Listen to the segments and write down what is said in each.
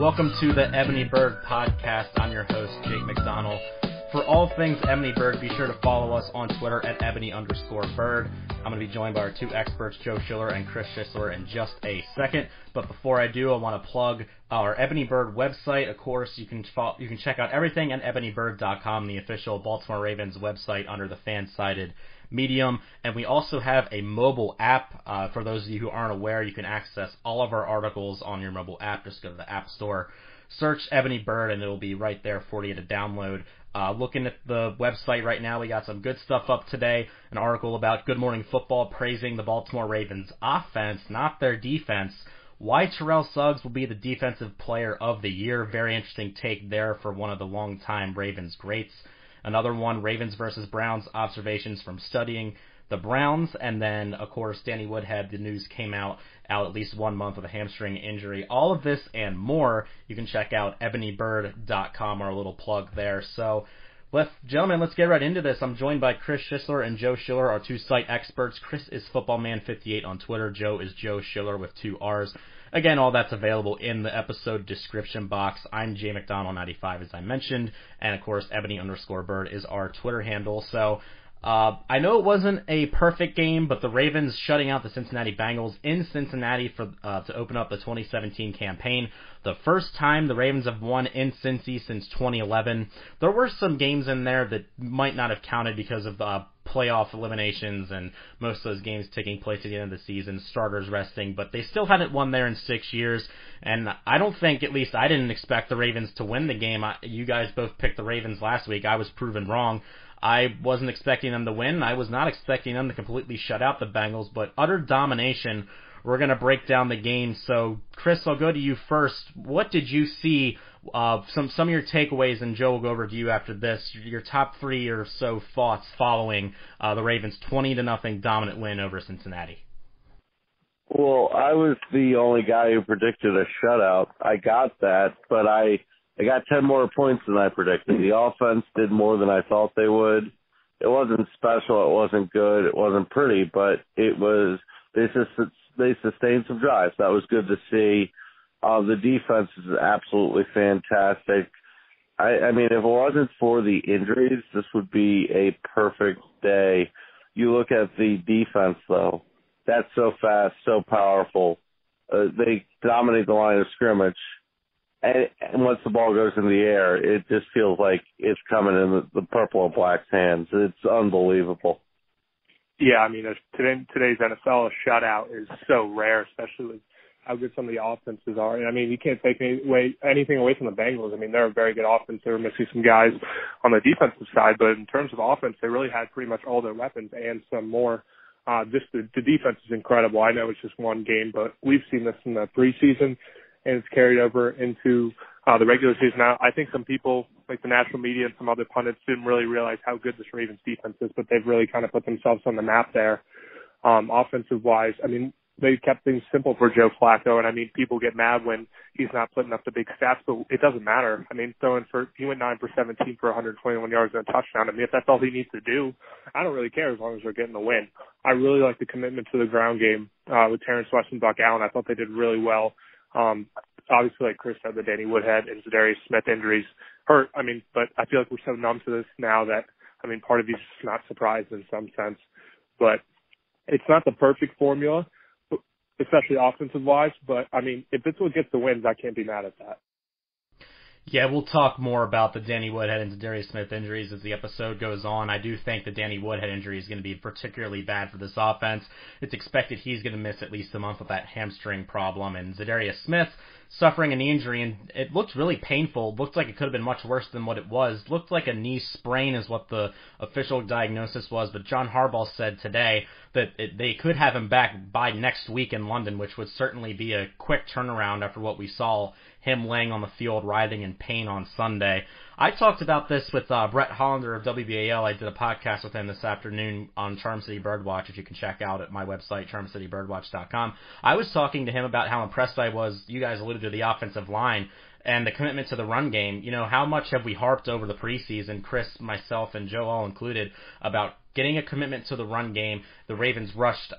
Welcome to the Ebony Bird Podcast. I'm your host, Jake McDonald. For all things Ebony Bird, be sure to follow us on Twitter at ebony_bird. I'm going to be joined by our two experts, Joe Schiller and Chris Schisler, in just a second. But before I do, I want to plug our Ebony Bird website. Of course, you can check out everything at ebonybird.com, the official Baltimore Ravens website under the fan-sided medium. And we also have a mobile app. For those of you who aren't aware, you can access all of our articles on your mobile app. Just go to the App Store, search Ebony Bird, and it'll be right there for you to download. Looking at the website right now, we got some good stuff up today. An article about Good Morning Football praising the Baltimore Ravens offense, not their defense. Why Terrell Suggs will be the defensive player of the year. Very interesting take there for one of the longtime Ravens greats. Another one, Ravens versus Browns, observations from studying the Browns. And then, of course, Danny Woodhead, the news came out at least 1 month with a hamstring injury. All of this and more, you can check out ebonybird.com, our little plug there. So, gentlemen, let's get right into this. I'm joined by Chris Schisler and Joe Schiller, our two site experts. Chris is FootballMan58 on Twitter. Joe is Joe Schiller with two R's. Again, all that's available in the episode description box. I'm Jay McDonald95, as I mentioned, and of course, ebony_bird is our Twitter handle. So, I know it wasn't a perfect game, but the Ravens shutting out the Cincinnati Bengals in Cincinnati for to open up the 2017 campaign. The first time the Ravens have won in Cincy since 2011. There were some games in there that might not have counted because of playoff eliminations and most of those games taking place at the end of the season, starters resting, but they still hadn't won there in 6 years, and I don't think, at least I didn't expect the Ravens to win the game. You guys both picked the Ravens last week. I was proven wrong. I wasn't expecting them to win. I was not expecting them to completely shut out the Bengals, but utter domination. We're going to break down the game. So, Chris, I'll go to you first. What did you see, some of your takeaways, and Joe will go over to you after this, your top three or so thoughts following the Ravens' 20-0 dominant win over Cincinnati? Well, I was the only guy who predicted a shutout. I got that, but I got 10 more points than I predicted. The offense did more than I thought they would. It wasn't special. It wasn't good. It wasn't pretty, but it was – they sustained some drives. That was good to see. The defense is absolutely fantastic. I mean, if it wasn't for the injuries, this would be a perfect day. You look at the defense, though. That's so fast, so powerful. They dominate the line of scrimmage. And once the ball goes in the air, it just feels like it's coming in the purple and black's hands. It's unbelievable. Yeah, I mean, today's NFL shutout is so rare, especially with how good some of the offenses are. And, I mean, you can't take anything away from the Bengals. I mean, they're a very good offense. They were missing some guys on the defensive side. But in terms of offense, they really had pretty much all their weapons and some more. Just the defense is incredible. I know it's just one game, but we've seen this in the preseason, and it's carried over into the regular season. Now, I think some people, like the national media and some other pundits, didn't really realize how good this Ravens defense is, but they've really kind of put themselves on the map there. Offensive-wise, I mean, they kept things simple for Joe Flacco, and, I mean, people get mad when he's not putting up the big stats, but it doesn't matter. I mean, he went 9 for 17 for 121 yards and a touchdown. I mean, if that's all he needs to do, I don't really care as long as they're getting the win. I really like the commitment to the ground game with Terrence West and Buck Allen. I thought they did really well. Obviously, like Chris said, the Danny Woodhead and Zadarius Smith injuries hurt. I mean, but I feel like we're so numb to this now that, I mean, part of you is just not surprised in some sense. But it's not the perfect formula, especially offensive-wise. But, I mean, if it's what gets the wins, I can't be mad at that. Yeah, we'll talk more about the Danny Woodhead and Zadarius Smith injuries as the episode goes on. I do think the Danny Woodhead injury is going to be particularly bad for this offense. It's expected he's going to miss at least a month with that hamstring problem. And Zadarius Smith suffering an injury, and it looked really painful. It looked like it could have been much worse than what it was. It looked like a knee sprain is what the official diagnosis was. But John Harbaugh said today that they could have him back by next week in London, which would certainly be a quick turnaround after what we saw him laying on the field, writhing in pain on Sunday. I talked about this with Brett Hollander of WBAL. I did a podcast with him this afternoon on Charm City Birdwatch, which you can check out at my website, charmcitybirdwatch.com. I was talking to him about how impressed I was. You guys alluded to the offensive line and the commitment to the run game. You know, how much have we harped over the preseason, Chris, myself, and Joe all included, about getting a commitment to the run game? The Ravens rushed.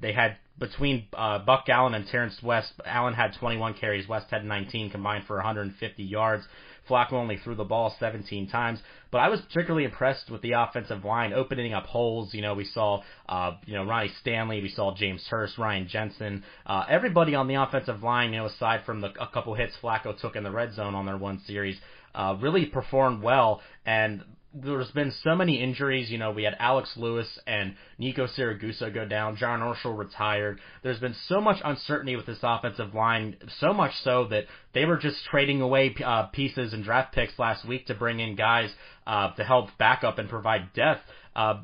They had between Buck Allen and Terrence West, Allen had 21 carries, West had 19, combined for 150 yards. Flacco only threw the ball 17 times, but I was particularly impressed with the offensive line opening up holes. You know, we saw, Ronnie Stanley, we saw James Hurst, Ryan Jensen, everybody on the offensive line, you know, aside from a couple hits Flacco took in the red zone on their one series, really performed well. And there's been so many injuries. You know, we had Alex Lewis and Nico Siragusa go down. John Urschel retired. There's been so much uncertainty with this offensive line, so much so that they were just trading away pieces and draft picks last week to bring in guys to help back up and provide depth. I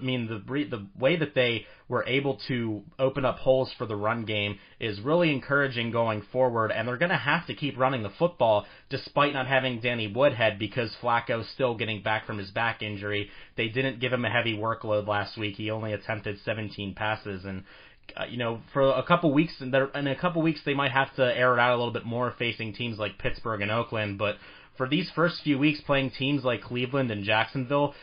mean, the way that they were able to open up holes for the run game is really encouraging going forward, and they're going to have to keep running the football despite not having Danny Woodhead because Flacco's still getting back from his back injury. They didn't give him a heavy workload last week. He only attempted 17 passes, and for a couple weeks, and in a couple weeks they might have to air it out a little bit more facing teams like Pittsburgh and Oakland, but for these first few weeks playing teams like Cleveland and Jacksonville,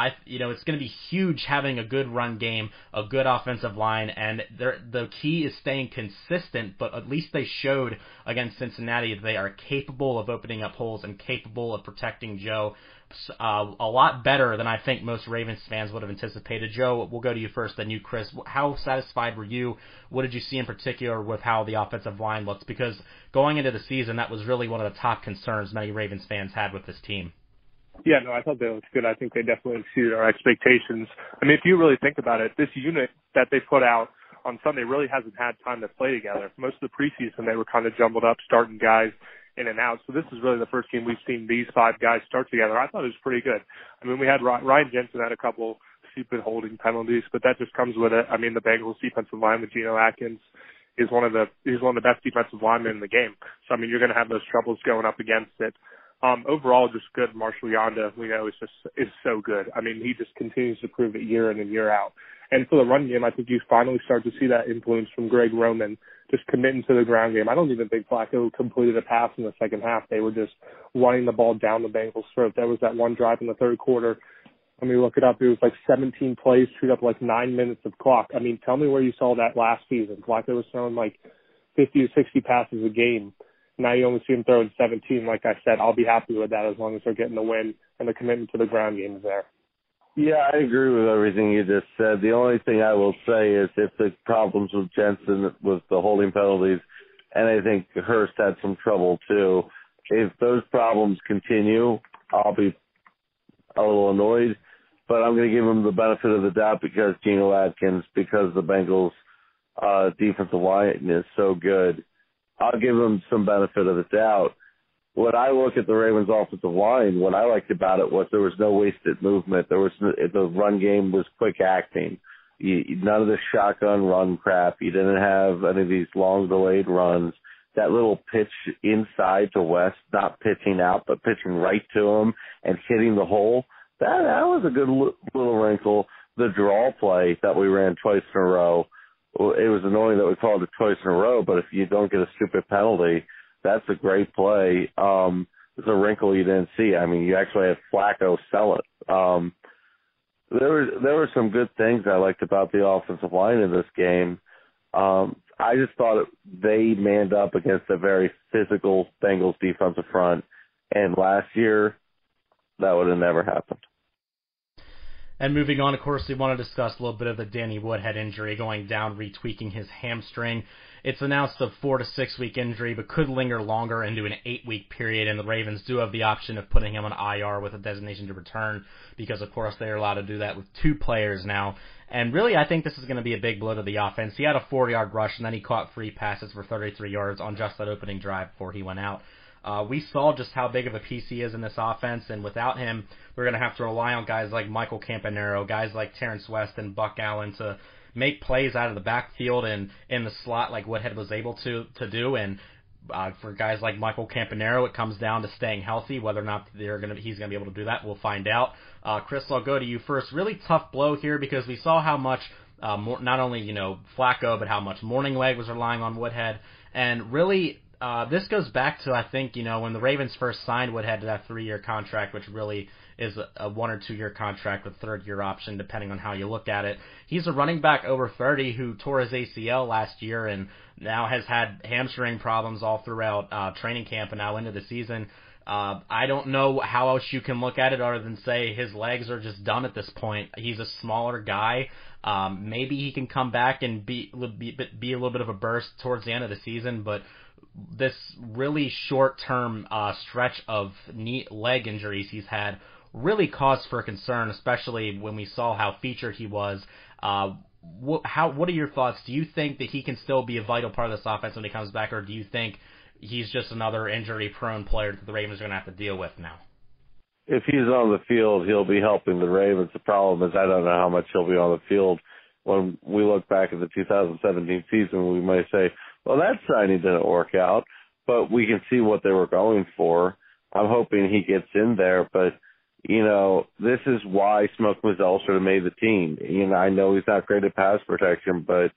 it's going to be huge having a good run game, a good offensive line, and the key is staying consistent, but at least they showed against Cincinnati that they are capable of opening up holes and capable of protecting Joe a lot better than I think most Ravens fans would have anticipated. Joe, we'll go to you first, then you, Chris. How satisfied were you? What did you see in particular with how the offensive line looks? Because going into the season, that was really one of the top concerns many Ravens fans had with this team. Yeah, no, I thought they looked good. I think they definitely exceeded our expectations. I mean, if you really think about it, this unit that they put out on Sunday really hasn't had time to play together. Most of the preseason, they were kind of jumbled up, starting guys in and out. So this is really the first game we've seen these five guys start together. I thought it was pretty good. I mean, we had Ryan Jensen had a couple stupid holding penalties, but that just comes with it. I mean, the Bengals defensive line with Geno Atkins is one of the best defensive linemen in the game. So, I mean, you're going to have those troubles going up against it. Overall, just good. Marshall Yonda, we know, is so good. I mean, he just continues to prove it year in and year out. And for the run game, I think you finally start to see that influence from Greg Roman, just committing to the ground game. I don't even think Flacco completed a pass in the second half. They were just running the ball down the Bengals' throat. There was that one drive in the third quarter. Let me look it up. It was like 17 plays, chewed up like 9 minutes of clock. I mean, tell me where you saw that last season. Flacco was throwing like 50 to 60 passes a game. Now you only see him throwing 17. Like I said, I'll be happy with that as long as they're getting the win and the commitment to the ground game is there. Yeah, I agree with everything you just said. The only thing I will say is if the problems with Jensen with the holding penalties, and I think Hurst had some trouble too, if those problems continue, I'll be a little annoyed. But I'm going to give him the benefit of the doubt because Geno Atkins, because the Bengals' defensive line is so good. I'll give them some benefit of the doubt. When I look at the Ravens' offensive line, what I liked about it was there was no wasted movement. The run game was quick acting. None of the shotgun run crap. You didn't have any of these long delayed runs. That little pitch inside to West, not pitching out, but pitching right to him and hitting the hole. That was a good little wrinkle. The draw play that we ran twice in a row. It was annoying that we called it twice in a row, but if you don't get a stupid penalty, that's a great play. It's a wrinkle you didn't see. I mean, you actually had Flacco sell it. There were some good things I liked about the offensive line in this game. I just thought they manned up against a very physical Bengals defensive front, and last year that would have never happened. And moving on, of course, we want to discuss a little bit of the Danny Woodhead injury going down, retweaking his hamstring. It's announced a 4 to 6 week injury, but could linger longer into an 8 week period. And the Ravens do have the option of putting him on IR with a designation to return because, of course, they're allowed to do that with two players now. And really, I think this is going to be a big blow to the offense. He had a 4-yard rush and then he caught 3 passes for 33 yards on just that opening drive before he went out. We saw just how big of a piece he is in this offense, and without him, we're going to have to rely on guys like Michael Campanaro, guys like Terrence West and Buck Allen to make plays out of the backfield and in the slot like Woodhead was able to do. And for guys like Michael Campanaro, it comes down to staying healthy. Whether or not he's going to be able to do that, we'll find out. Chris, I'll go to you first. Really tough blow here because we saw how much not only Flacco, but how much Morningleg was relying on Woodhead. And really, This goes back to, I think, you know, when the Ravens first signed Wood had that 3-year contract, which really is a 1 or 2 year contract with 3rd-year option, depending on how you look at it. He's a running back over 30 who tore his ACL last year and now has had hamstring problems all throughout training camp and now into the season. I don't know how else you can look at it other than say his legs are just done at this point. He's a smaller guy. Maybe he can come back and be a little bit of a burst towards the end of the season, but this really short-term stretch of leg injuries he's had really caused for concern, especially when we saw how featured he was. What are your thoughts? Do you think that he can still be a vital part of this offense when he comes back, or do you think he's just another injury-prone player that the Ravens are going to have to deal with now? If he's on the field, he'll be helping the Ravens. The problem is I don't know how much he'll be on the field. When we look back at the 2017 season, we might say, well, that signing didn't work out, but we can see what they were going for. I'm hoping he gets in there, but, you know, this is why Smoke Mazel should have made the team. You know, I know he's not great at pass protection, but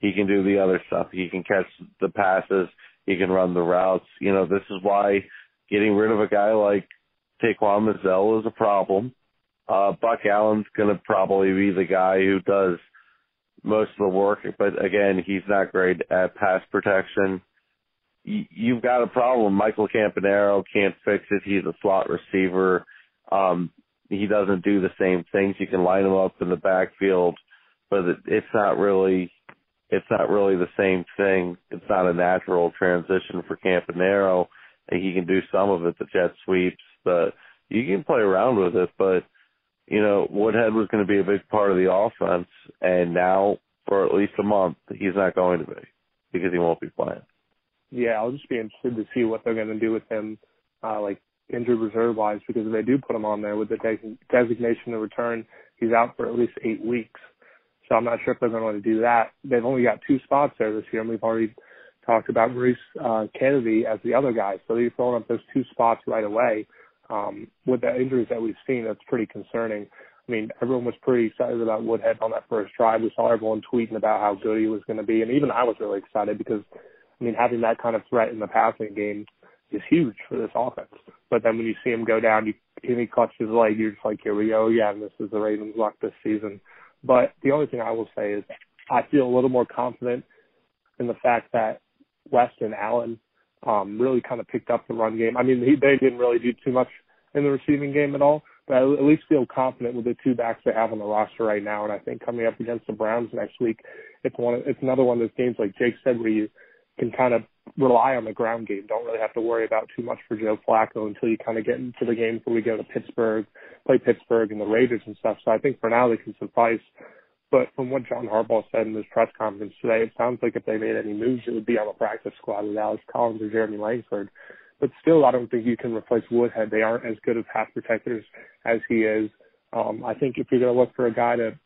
he can do the other stuff. He can catch the passes. He can run the routes. You know, this is why getting rid of a guy like Taquan Mazel is a problem. Buck Allen's going to probably be the guy who does most of the work, but again, he's not great at pass protection. You've got a problem. Michael Campanaro can't fix it. He's a slot receiver. He doesn't do the same things. You can line him up in the backfield, but it's not really the same thing. It's not a natural transition for Campanaro. He can do some of it, the jet sweeps, but you can play around with it, but you know, Woodhead was going to be a big part of the offense, and now for at least a month, he's not going to be because he won't be playing. Yeah, I'll just be interested to see what they're going to do with him, like injured reserve-wise, because if they do put him on there with the designation to return, he's out for at least 8 weeks. So I'm not sure if they're going to want to do that. They've only got 2 spots there this year, and we've already talked about Bruce Kennedy as the other guy. So they're filling up those 2 spots right away. With the injuries that we've seen, that's pretty concerning. I mean, everyone was pretty excited about Woodhead on that first drive. We saw everyone tweeting about how good he was going to be, and even I was really excited because, I mean, having that kind of threat in the passing game is huge for this offense. But then when you see him go down, he clutches his leg, you're just like, here we go, yeah, and this is the Ravens' luck this season. But the only thing I will say is I feel a little more confident in the fact that West and Allen really kind of picked up the run game. I mean, they didn't really do too much in the receiving game at all, but I at least feel confident with the 2 backs they have on the roster right now. And I think coming up against the Browns next week, it's another one of those games, like Jake said, where you can kind of rely on the ground game. Don't really have to worry about too much for Joe Flacco until you kind of get into the games where we go to Pittsburgh, play Pittsburgh and the Raiders and stuff. So I think for now they can suffice. But from what John Harbaugh said in his press conference today, it sounds like if they made any moves, it would be on the practice squad with Alex Collins or Jeremy Langford. But still, I don't think you can replace Woodhead. They aren't as good of pass protectors as he is. I think if you're going to look for a guy to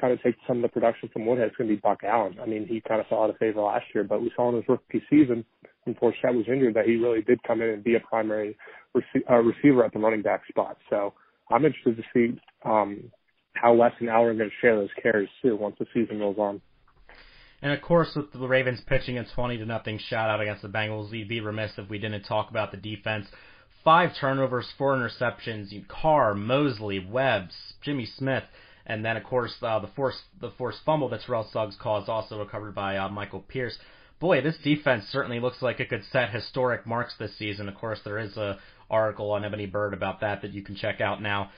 kind of take some of the production from Woodhead, it's going to be Buck Allen. I mean, he kind of fell out of favor last year, but we saw in his rookie season, before Chet was injured, that he really did come in and be a primary receiver at the running back spot. So I'm interested to see how Wes and Allen are going to share those carries, too, once the season goes on. And, of course, with the Ravens pitching a 20-0 shutout against the Bengals, we'd be remiss if we didn't talk about the defense. 5 turnovers, 4 interceptions. Carr, Mosley, Webb, Jimmy Smith, and then, of course, the forced fumble that Terrell Suggs caused, also recovered by Michael Pierce. Boy, this defense certainly looks like it could set historic marks this season. Of course, there is a article on Ebony Bird about that you can check out now.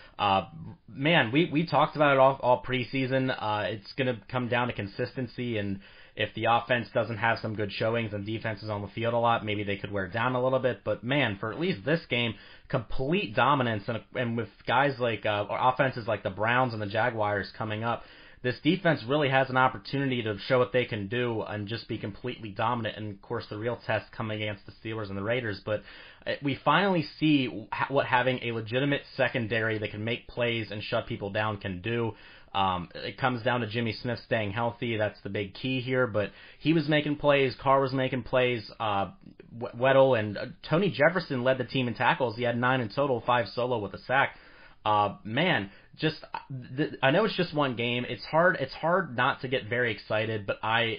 Man, we talked about it all preseason. It's going to come down to consistency, and if the offense doesn't have some good showings and defense is on the field a lot, maybe they could wear down a little bit. But, man, for at least this game, complete dominance, and with guys like offenses like the Browns and the Jaguars coming up, this defense really has an opportunity to show what they can do and just be completely dominant. And, of course, the real test coming against the Steelers and the Raiders. But we finally see what having a legitimate secondary that can make plays and shut people down can do. It comes down to Jimmy Smith staying healthy. That's the big key here. But he was making plays. Carr was making plays. Weddle and Tony Jefferson led the team in tackles. He had 9 in total, 5 solo with a sack. Man, just I know it's just one game. It's hard not to get very excited, but I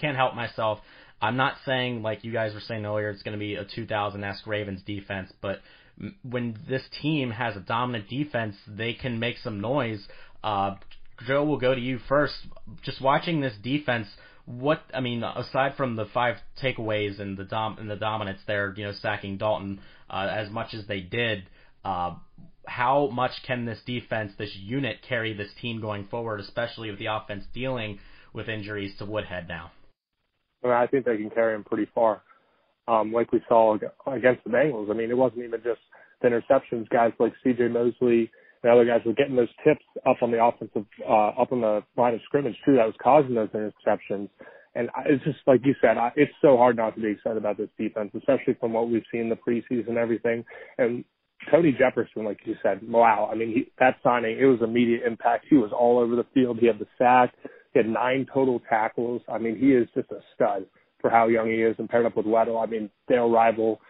can't help myself. I'm not saying, like you guys were saying earlier, it's going to be a 2000-esque Ravens defense, but when this team has a dominant defense, they can make some noise. Joe, we'll go to you first. Just watching this defense, aside from the 5 takeaways and the dominance there, sacking Dalton as much as they did, how much can this defense, this unit, carry this team going forward, especially with the offense dealing with injuries to Woodhead now? I think they can carry him pretty far. Like we saw against the Bengals. It wasn't even just the interceptions. Guys like C.J. Mosley and other guys were getting those tips up on the offensive, up on the line of scrimmage too. That was causing those interceptions. And it's just like you said, it's so hard not to be excited about this defense, especially from what we've seen in the preseason and everything. And Tony Jefferson, like you said, wow. That signing, it was immediate impact. He was all over the field. He had the sack. He had 9 total tackles. He is just a stud for how young he is, and paired up with Weddle. They'll rival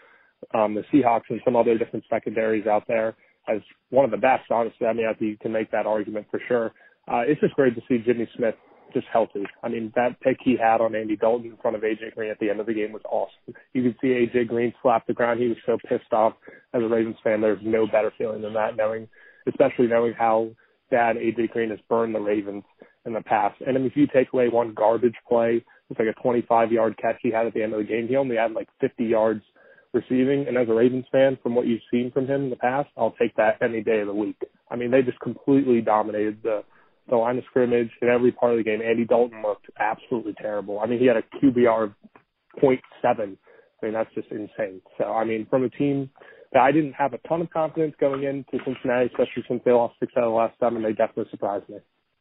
the Seahawks and some other different secondaries out there as one of the best, honestly. I think you can make that argument for sure. It's just great to see Jimmy Smith just healthy. That pick he had on Andy Dalton in front of A.J. Green at the end of the game was awesome. You could see A.J. Green slap the ground. He was so pissed off. As a Ravens fan, there's no better feeling than that, especially knowing how bad A.J. Green has burned the Ravens in the past. And if you take away one garbage play, it's like a 25-yard catch he had at the end of the game. He only had 50 yards receiving. And as a Ravens fan, from what you've seen from him in the past, I'll take that any day of the week. They just completely dominated the line of scrimmage in every part of the game. Andy Dalton looked absolutely terrible. He had a QBR of 0.7. That's just insane. So, from a team that I didn't have a ton of confidence going into Cincinnati, especially since they lost 6 out of the last 7, they definitely surprised me.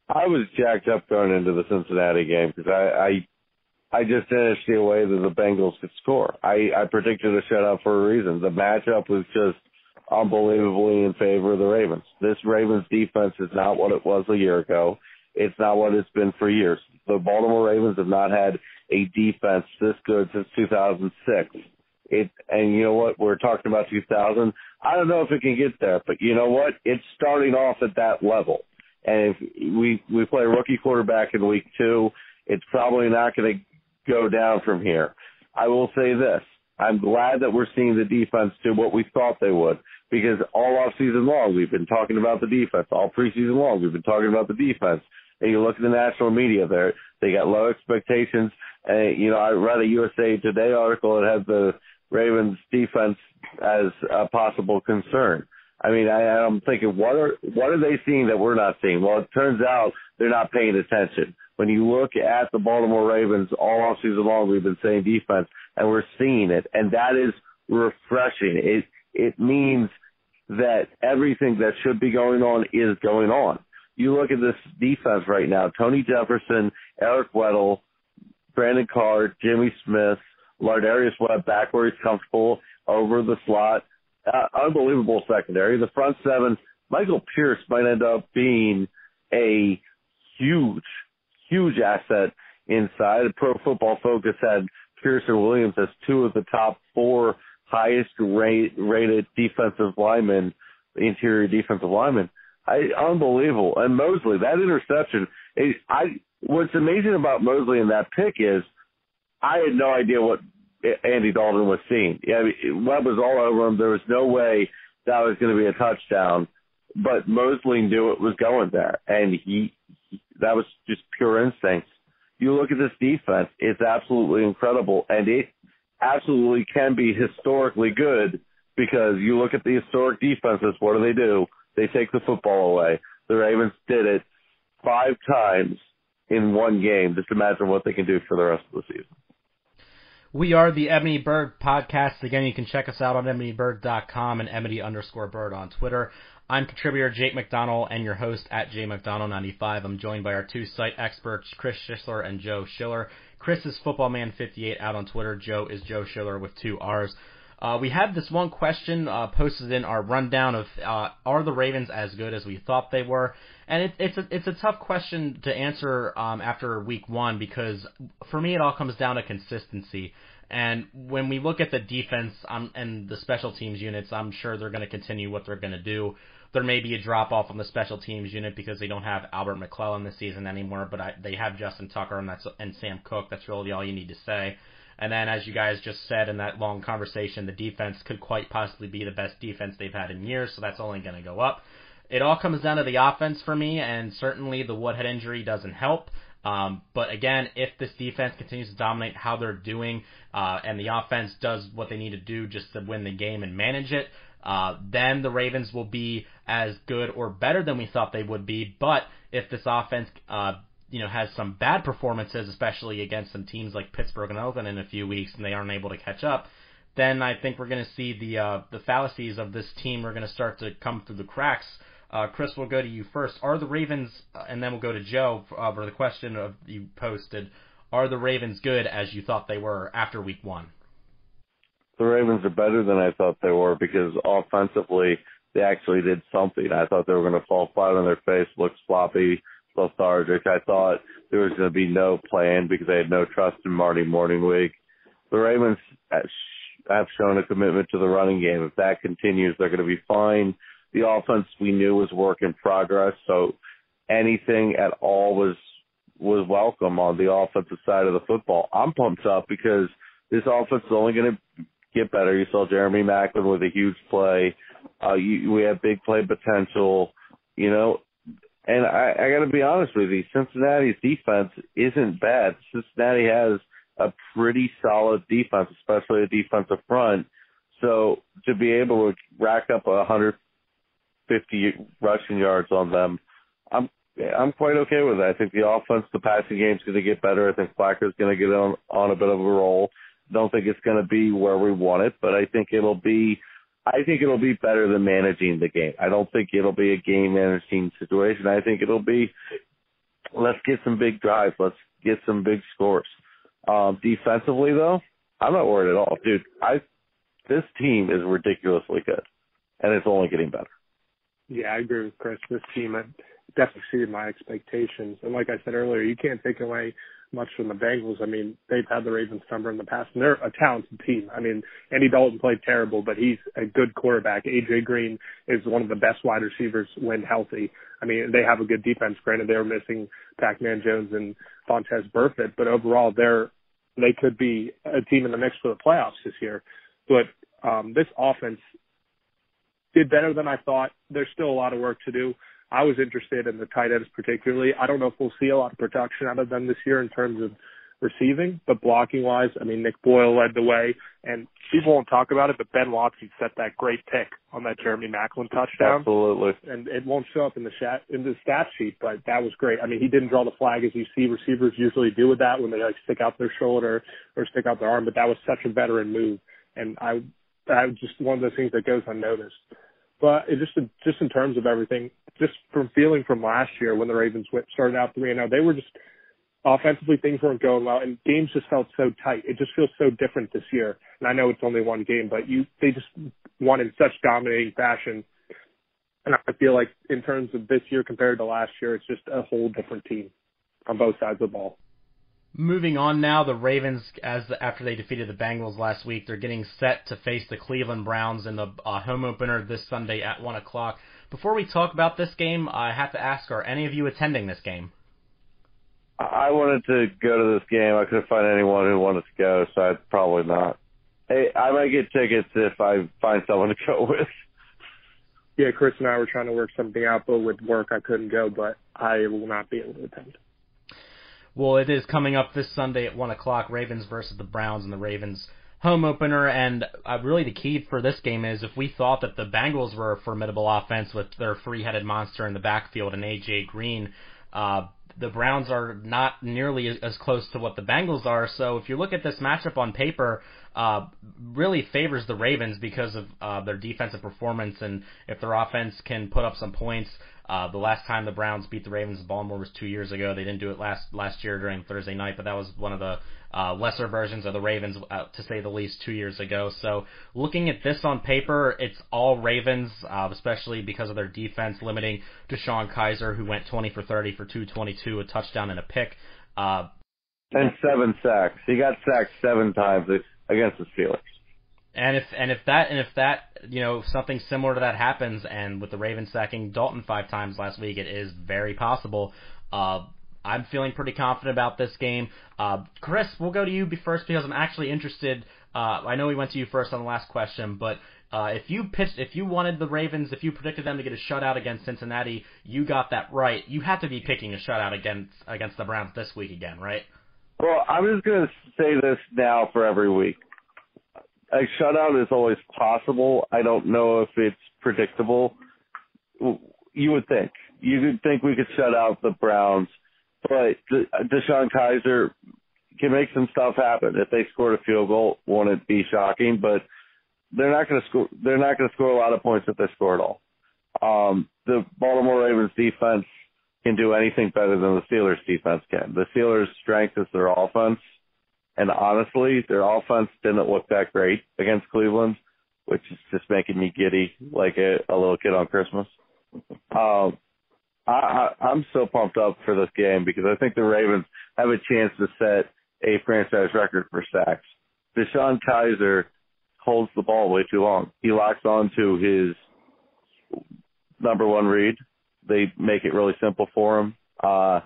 I was jacked up going into the Cincinnati game because I just didn't see a way that the Bengals could score. I predicted a shutout for a reason. The matchup was just unbelievably in favor of the Ravens. This Ravens defense is not what it was a year ago. It's not what it's been for years. The Baltimore Ravens have not had a defense this good since 2006. And you know what? We're talking about 2000. I don't know if it can get there, but you know what? It's starting off at that level. And if we play a rookie quarterback in week 2, it's probably not going to go down from here. I will say this. I'm glad that we're seeing the defense do what we thought they would, because all offseason long we've been talking about the defense. All preseason long we've been talking about the defense. And you look at the national media there, they got low expectations. And, I read a USA Today article that had the Ravens defense as a possible concern. I'm thinking, what are they seeing that we're not seeing? Well, it turns out they're not paying attention. When you look at the Baltimore Ravens all offseason long, we've been saying defense, and we're seeing it, and that is refreshing. It means that everything that should be going on is going on. You look at this defense right now, Tony Jefferson, Eric Weddle, Brandon Carr, Jimmy Smith, Lardarius Webb back where he's comfortable over the slot. Unbelievable secondary. The front 7, Michael Pierce might end up being a huge, huge asset inside. Pro Football Focus had Pierce and Williams as 2 of the top 4 highest rated defensive linemen, interior defensive linemen. Unbelievable. And Mosley, that interception. What's amazing about Mosley in that pick is I had no idea what Andy Dalton was seen. Webb was all over him. There was no way that was going to be a touchdown, but Mosley knew it was going there, and that was just pure instinct. You look at this defense, it's absolutely incredible, and it absolutely can be historically good because you look at the historic defenses, what do? They take the football away. The Ravens did it 5 times in one game. Just imagine what they can do for the rest of the season. We are the Ebony Bird Podcast. Again, you can check us out on EbonyBird.com and Ebony_Bird on Twitter. I'm contributor Jake McDonald and your host at JMcDonald95. I'm joined by our 2 site experts, Chris Schisler and Joe Schiller. Chris is FootballMan58 out on Twitter. Joe is Joe Schiller with 2 R's. We had this one question posted in our rundown of are the Ravens as good as we thought they were? And it's a tough question to answer after week 1 because for me it all comes down to consistency. And when we look at the defense and the special teams units, I'm sure they're going to continue what they're going to do. There may be a drop-off on the special teams unit because they don't have Albert McClellan this season anymore, but they have Justin Tucker and Sam Cooke. That's really all you need to say. And then, as you guys just said in that long conversation, the defense could quite possibly be the best defense they've had in years, so that's only going to go up. It all comes down to the offense for me, and certainly the Woodhead injury doesn't help. But again, if this defense continues to dominate how they're doing, and the offense does what they need to do just to win the game and manage it, then the Ravens will be as good or better than we thought they would be. But if this offense, has some bad performances, especially against some teams like Pittsburgh and Oakland in a few weeks, and they aren't able to catch up, then I think we're going to see the fallacies of this team are going to start to come through the cracks. Chris, we'll go to you first. Are the Ravens, and then we'll go to Joe for the question you posted, are the Ravens good as you thought they were after week one? The Ravens are better than I thought they were because offensively they actually did something. I thought they were going to fall flat on their face, look sloppy, lethargic. I thought there was going to be no plan because I had no trust in Marty Morningwig. The Ravens have shown a commitment to the running game. If that continues, they're going to be fine. The offense we knew was work in progress, so anything at all was welcome on the offensive side of the football. I'm pumped up because this offense is only going to get better. You saw Jeremy Maclin with a huge play. We have big play potential, And I got to be honest with you, Cincinnati's defense isn't bad. Cincinnati has a pretty solid defense, especially a defensive front. So to be able to rack up 150 rushing yards on them, I'm quite okay with it. I think the offense, the passing game is going to get better. I think Flacco's going to get on a bit of a roll. Don't think it's going to be where we want it, but I think it'll be better than managing the game. I don't think it'll be a game managing situation. I think it'll be let's get some big drives, let's get some big scores. Defensively though, I'm not worried at all, dude. This team is ridiculously good, and it's only getting better. Yeah, I agree with Chris. This team has exceeded my expectations. And like I said earlier, you can't take away much from the Bengals. I mean, they've had the Ravens number in the past, and they're a talented team. I mean, Andy Dalton played terrible, but he's a good quarterback. A.J. Green is one of the best wide receivers when healthy. I mean, they have a good defense. Granted, they were missing Pac-Man Jones and Vontaze Burfict, but overall, they could be a team in the mix for the playoffs this year. But this offense did better than I thought. There's still a lot of work to do. I was interested in the tight ends particularly. I don't know if we'll see a lot of production out of them this year in terms of receiving, but blocking-wise, I mean, Nick Boyle led the way, and people won't talk about it, but Ben Watson set that great pick on that Jeremy Maclin touchdown. Absolutely. And it won't show up in the stat sheet, but that was great. I mean, he didn't draw the flag as you see receivers usually do with that when they stick out their shoulder or stick out their arm, but that was such a veteran move, and I just one of those things that goes unnoticed. But it just in terms of everything, just from feeling from last year when the Ravens started out 3-0, they were just offensively things weren't going well, and games just felt so tight. It just feels so different this year. And I know it's only one game, but they just won in such dominating fashion. And I feel like in terms of this year compared to last year, it's just a whole different team on both sides of the ball. Moving on now, the Ravens, after they defeated the Bengals last week, they're getting set to face the Cleveland Browns in the home opener this Sunday at 1 o'clock. Before we talk about this game, I have to ask, are any of you attending this game? I wanted to go to this game. I couldn't find anyone who wanted to go, so I'd probably not. Hey, I might get tickets if I find someone to go with. Yeah, Chris and I were trying to work something out, but with work I couldn't go, but I will not be able to attend. Well, it is coming up this Sunday at 1 o'clock, Ravens versus the Browns in the Ravens home opener, and really the key for this game is if we thought that the Bengals were a formidable offense with their three-headed monster in the backfield and A.J. Green, the Browns are not nearly as close to what the Bengals are, so if you look at this matchup on paper, really favors the Ravens because of their defensive performance, and if their offense can put up some points. The last time the Browns beat the Ravens in Baltimore was 2 years ago. They didn't do it last year during Thursday night, but that was one of the lesser versions of the Ravens, to say the least, 2 years ago. So looking at this on paper, it's all Ravens, especially because of their defense limiting Deshaun Kaiser, who went 20 for 30 for 222, a touchdown and a pick. And 7 sacks. He got sacked 7 times against the Steelers. And if that something similar to that happens, and with the Ravens sacking Dalton 5 times last week, it is very possible I'm feeling pretty confident about this game. Chris, we'll go to you first because I'm actually interested. I know we went to you first on the last question, but if you wanted the Ravens, if you predicted them to get a shutout against Cincinnati, you got that right. You have to be picking a shutout against the Browns this week again, right? Well, I'm just going to say this now for every week. A shutout is always possible. I don't know if it's predictable. You would think. You would think we could shut out the Browns, but Deshaun Kaiser can make some stuff happen. If they scored a field goal, won't it be shocking? But they're not going to score. They're not going to score a lot of points if they score at all. The Baltimore Ravens defense can do anything better than the Steelers defense can. The Steelers' strength is their offense, and honestly, their offense didn't look that great against Cleveland, which is just making me giddy like a little kid on Christmas. I'm so pumped up for this game because I think the Ravens have a chance to set a franchise record for sacks. Deshaun Kaiser holds the ball way too long. He locks on to his number one read. They make it really simple for him. I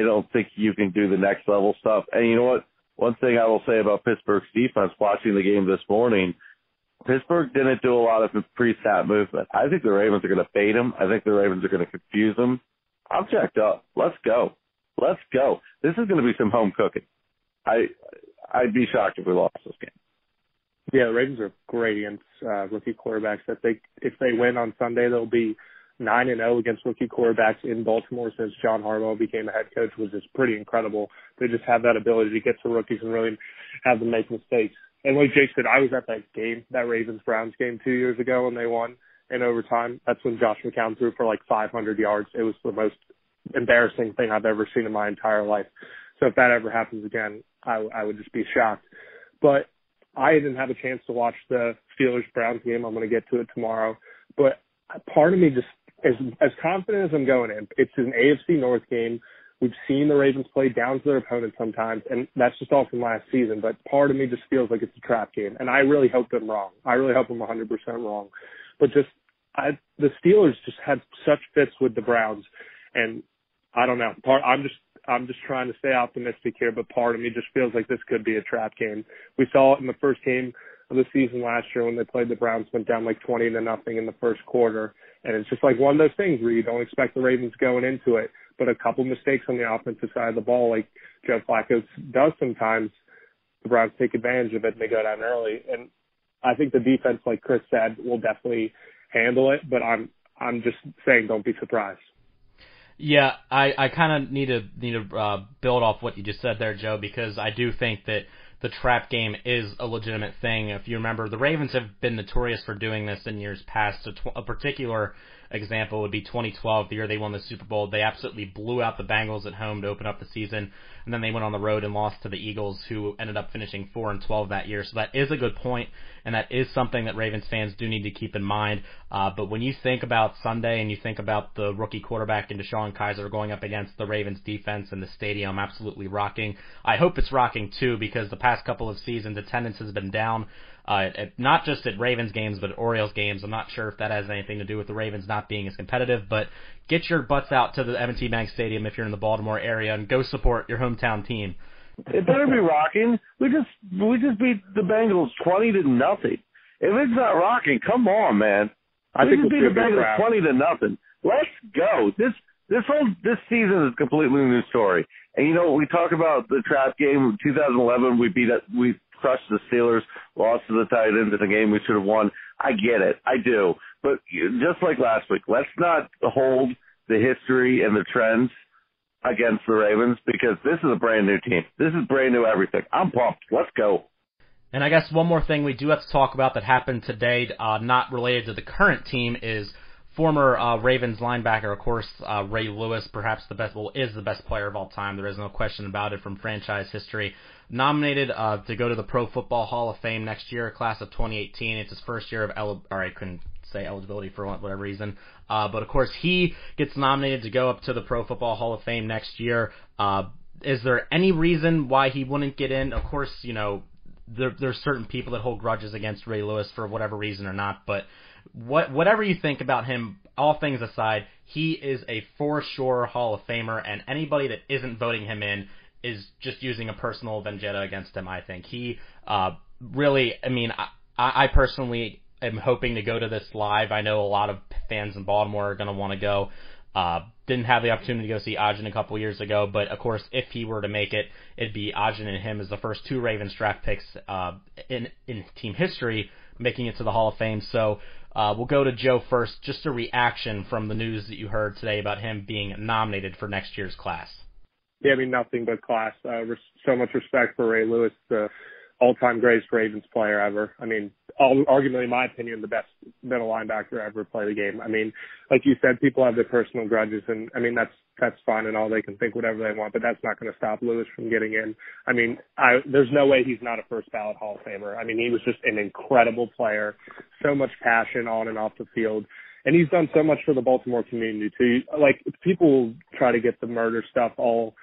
don't think you can do the next level stuff. And you know what? One thing I will say about Pittsburgh's defense, watching the game this morning, Pittsburgh didn't do a lot of pre-snap movement. I think the Ravens are going to fade them. I think the Ravens are going to confuse them. I'm jacked up. Let's go. Let's go. This is going to be some home cooking. I'd be shocked if we lost this game. Yeah, the Ravens are great against rookie quarterbacks. If they win on Sunday, they'll be 9-0 against rookie quarterbacks in Baltimore since John Harbaugh became a head coach, which is pretty incredible. They just have that ability to get to rookies and really have them make mistakes. And like Jake said, I was at that game, that Ravens-Browns game 2 years ago, and they won in overtime. That's when Josh McCown threw for like 500 yards. It was the most embarrassing thing I've ever seen in my entire life. So if that ever happens again, I would just be shocked. But I didn't have a chance to watch the Steelers-Browns game. I'm going to get to it tomorrow. But part of me just, as confident as I'm going in, it's an AFC North game. We've seen the Ravens play down to their opponents sometimes, and that's just all from last season. But part of me just feels like it's a trap game, and I really hope I'm wrong. I really hope I'm 100% wrong. But the Steelers just had such fits with the Browns, and I don't know. I'm just trying to stay optimistic here, but part of me just feels like this could be a trap game. We saw it in the first game of the season last year when they played the Browns, went down like 20-0 in the first quarter, and it's just like one of those things where you don't expect the Ravens going into it. But a couple mistakes on the offensive side of the ball, like Joe Flacco does sometimes, the Browns take advantage of it and they go down early. And I think the defense, like Chris said, will definitely handle it. But I'm just saying, don't be surprised. Yeah, I kind of need to build off what you just said there, Joe, because I do think that the trap game is a legitimate thing. If you remember, the Ravens have been notorious for doing this in years past. A particular example would be 2012, the year they won the Super Bowl. They absolutely blew out the Bengals at home to open up the season, and then they went on the road and lost to the Eagles, who ended up finishing 4-12 that year. So that is a good point, and that is something that Ravens fans do need to keep in mind. But when you think about Sunday and you think about the rookie quarterback and Deshaun Kaiser going up against the Ravens defense and the stadium absolutely rocking, I hope it's rocking too, because the past couple of seasons attendance has been down, not just at Ravens games but at Orioles games. I'm not sure if that has anything to do with the Ravens not being as competitive, but get your butts out to the M&T Bank Stadium if you're in the Baltimore area and go support your hometown team. It better be rocking. We just beat the Bengals 20-0. If it's not rocking, come on, man. I think we beat the Bengals 20-0. Let's go. This season is a completely new story. And, you know, we talk about the trap game. In 2011, we crushed the Steelers, lost to the Titans in a game we should have won. I get it. I do. But just like last week, let's not hold the history and the trends against the Ravens because this is a brand-new team. This is brand-new everything. I'm pumped. Let's go. And I guess one more thing we do have to talk about that happened today, not related to the current team, is former Ravens linebacker, of course, Ray Lewis, is the best player of all time. There is no question about it from franchise history. Nominated to go to the Pro Football Hall of Fame next year, class of 2018. It's his first year of eligibility for whatever reason. But, of course, he gets nominated to go up to the Pro Football Hall of Fame next year. Is there any reason why he wouldn't get in? Of course, you know, there's certain people that hold grudges against Ray Lewis for whatever reason or not, but whatever you think about him, all things aside, he is a for sure Hall of Famer, and anybody that isn't voting him in is just using a personal vendetta against him, I think. He really, I mean, I personally am hoping to go to this live. I know a lot of fans in Baltimore are going to want to go. Didn't have the opportunity to go see Ogden a couple years ago, but of course, if he were to make it, it'd be Ogden and him as the first two Ravens draft picks in team history making it to the Hall of Fame. So we'll go to Joe first. Just a reaction from the news that you heard today about him being nominated for next year's class. Yeah, I mean, nothing but class. So much respect for Ray Lewis, the all-time greatest Ravens player ever. I mean, arguably, in my opinion, the best middle linebacker ever play the game. I mean, like you said, people have their personal grudges, and I mean, that's fine and all. They can think whatever they want, but that's not going to stop Lewis from getting in. I mean, there's no way he's not a first ballot Hall of Famer. I mean, he was just an incredible player, so much passion on and off the field. And he's done so much for the Baltimore community too. Like, people try to get the murder stuff all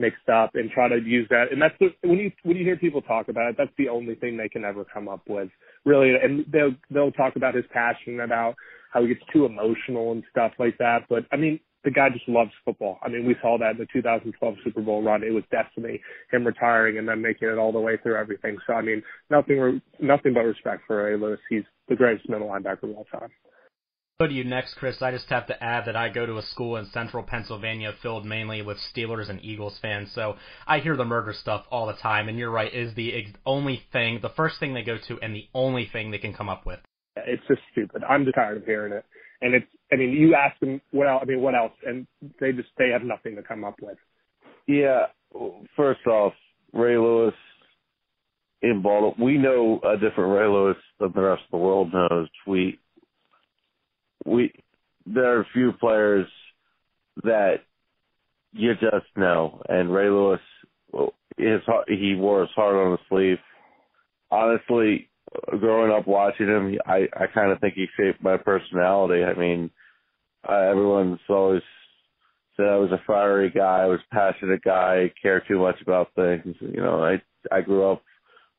mixed up and try to use that. And that's when you hear people talk about it, that's the only thing they can ever come up with, really. And they'll talk about his passion, about how he gets too emotional and stuff like that. But I mean, the guy just loves football. I mean, we saw that in the 2012 Super Bowl run. It was destiny, him retiring and then making it all the way through everything. So I mean, nothing but respect for Ray Lewis. He's the greatest middle linebacker of all time. Go to you next, Chris. I just have to add that I go to a school in central Pennsylvania filled mainly with Steelers and Eagles fans, so I hear the murder stuff all the time, and you're right, is the only thing, the first thing they go to and the only thing they can come up with. It's just stupid. I'm just tired of hearing it. And it's, I mean, you ask them what else, and they have nothing to come up with. Yeah, first off, Ray Lewis in Baltimore, we know a different Ray Lewis than the rest of the world knows. There are few players that you just know, and Ray Lewis, he wore his heart on his sleeve. Honestly, growing up watching him, I kind of think he shaped my personality. I mean, everyone's always said I was a fiery guy, I was a passionate guy, care too much about things. You know, I grew up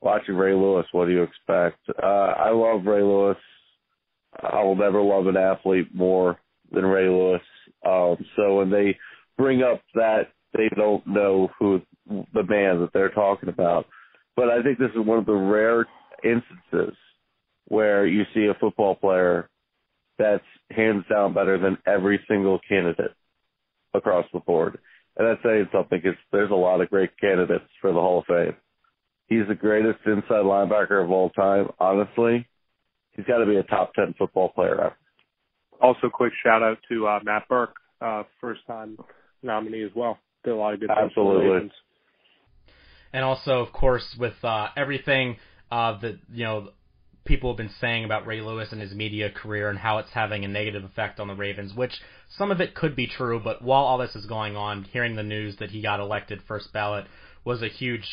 watching Ray Lewis. What do you expect? I love Ray Lewis. I will never love an athlete more than Ray Lewis. So when they bring up that, they don't know who the man that they're talking about. But I think this is one of the rare instances where you see a football player that's hands down better than every single candidate across the board. And that's saying something, because there's a lot of great candidates for the Hall of Fame. He's the greatest inside linebacker of all time, honestly. He's got to be a top 10 football player ever. Also, quick shout out to Matt Burke, first time nominee as well. Did a lot of good things. Absolutely. And also, of course, with everything that people have been saying about Ray Lewis and his media career and how it's having a negative effect on the Ravens, which some of it could be true. But while all this is going on, hearing the news that he got elected first ballot was a huge,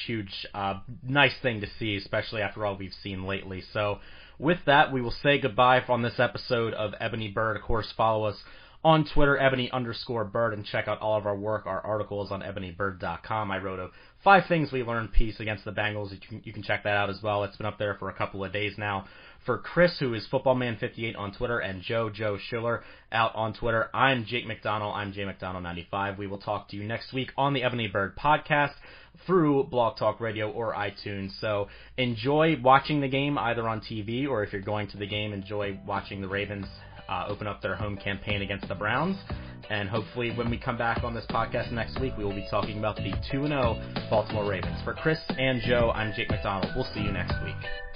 nice thing to see, especially after all we've seen lately. So with that, we will say goodbye on this episode of Ebony Bird. Of course, follow us on Twitter, Ebony_Bird, and check out all of our work. Our article is on ebonybird.com. I wrote a 5 Things We Learned piece against the Bengals. You can check that out as well. It's been up there for a couple of days now. For Chris, who is FootballMan58 on Twitter, and Joe Schiller out on Twitter, I'm Jake McDonald. I'm JMcDonald95. We will talk to you next week on the Ebony Bird podcast through Blog Talk Radio or iTunes. So enjoy watching the game either on TV, or if you're going to the game, enjoy watching the Ravens open up their home campaign against the Browns. And hopefully when we come back on this podcast next week, we will be talking about the 2-0 Baltimore Ravens. For Chris and Joe, I'm Jake McDonald. We'll see you next week.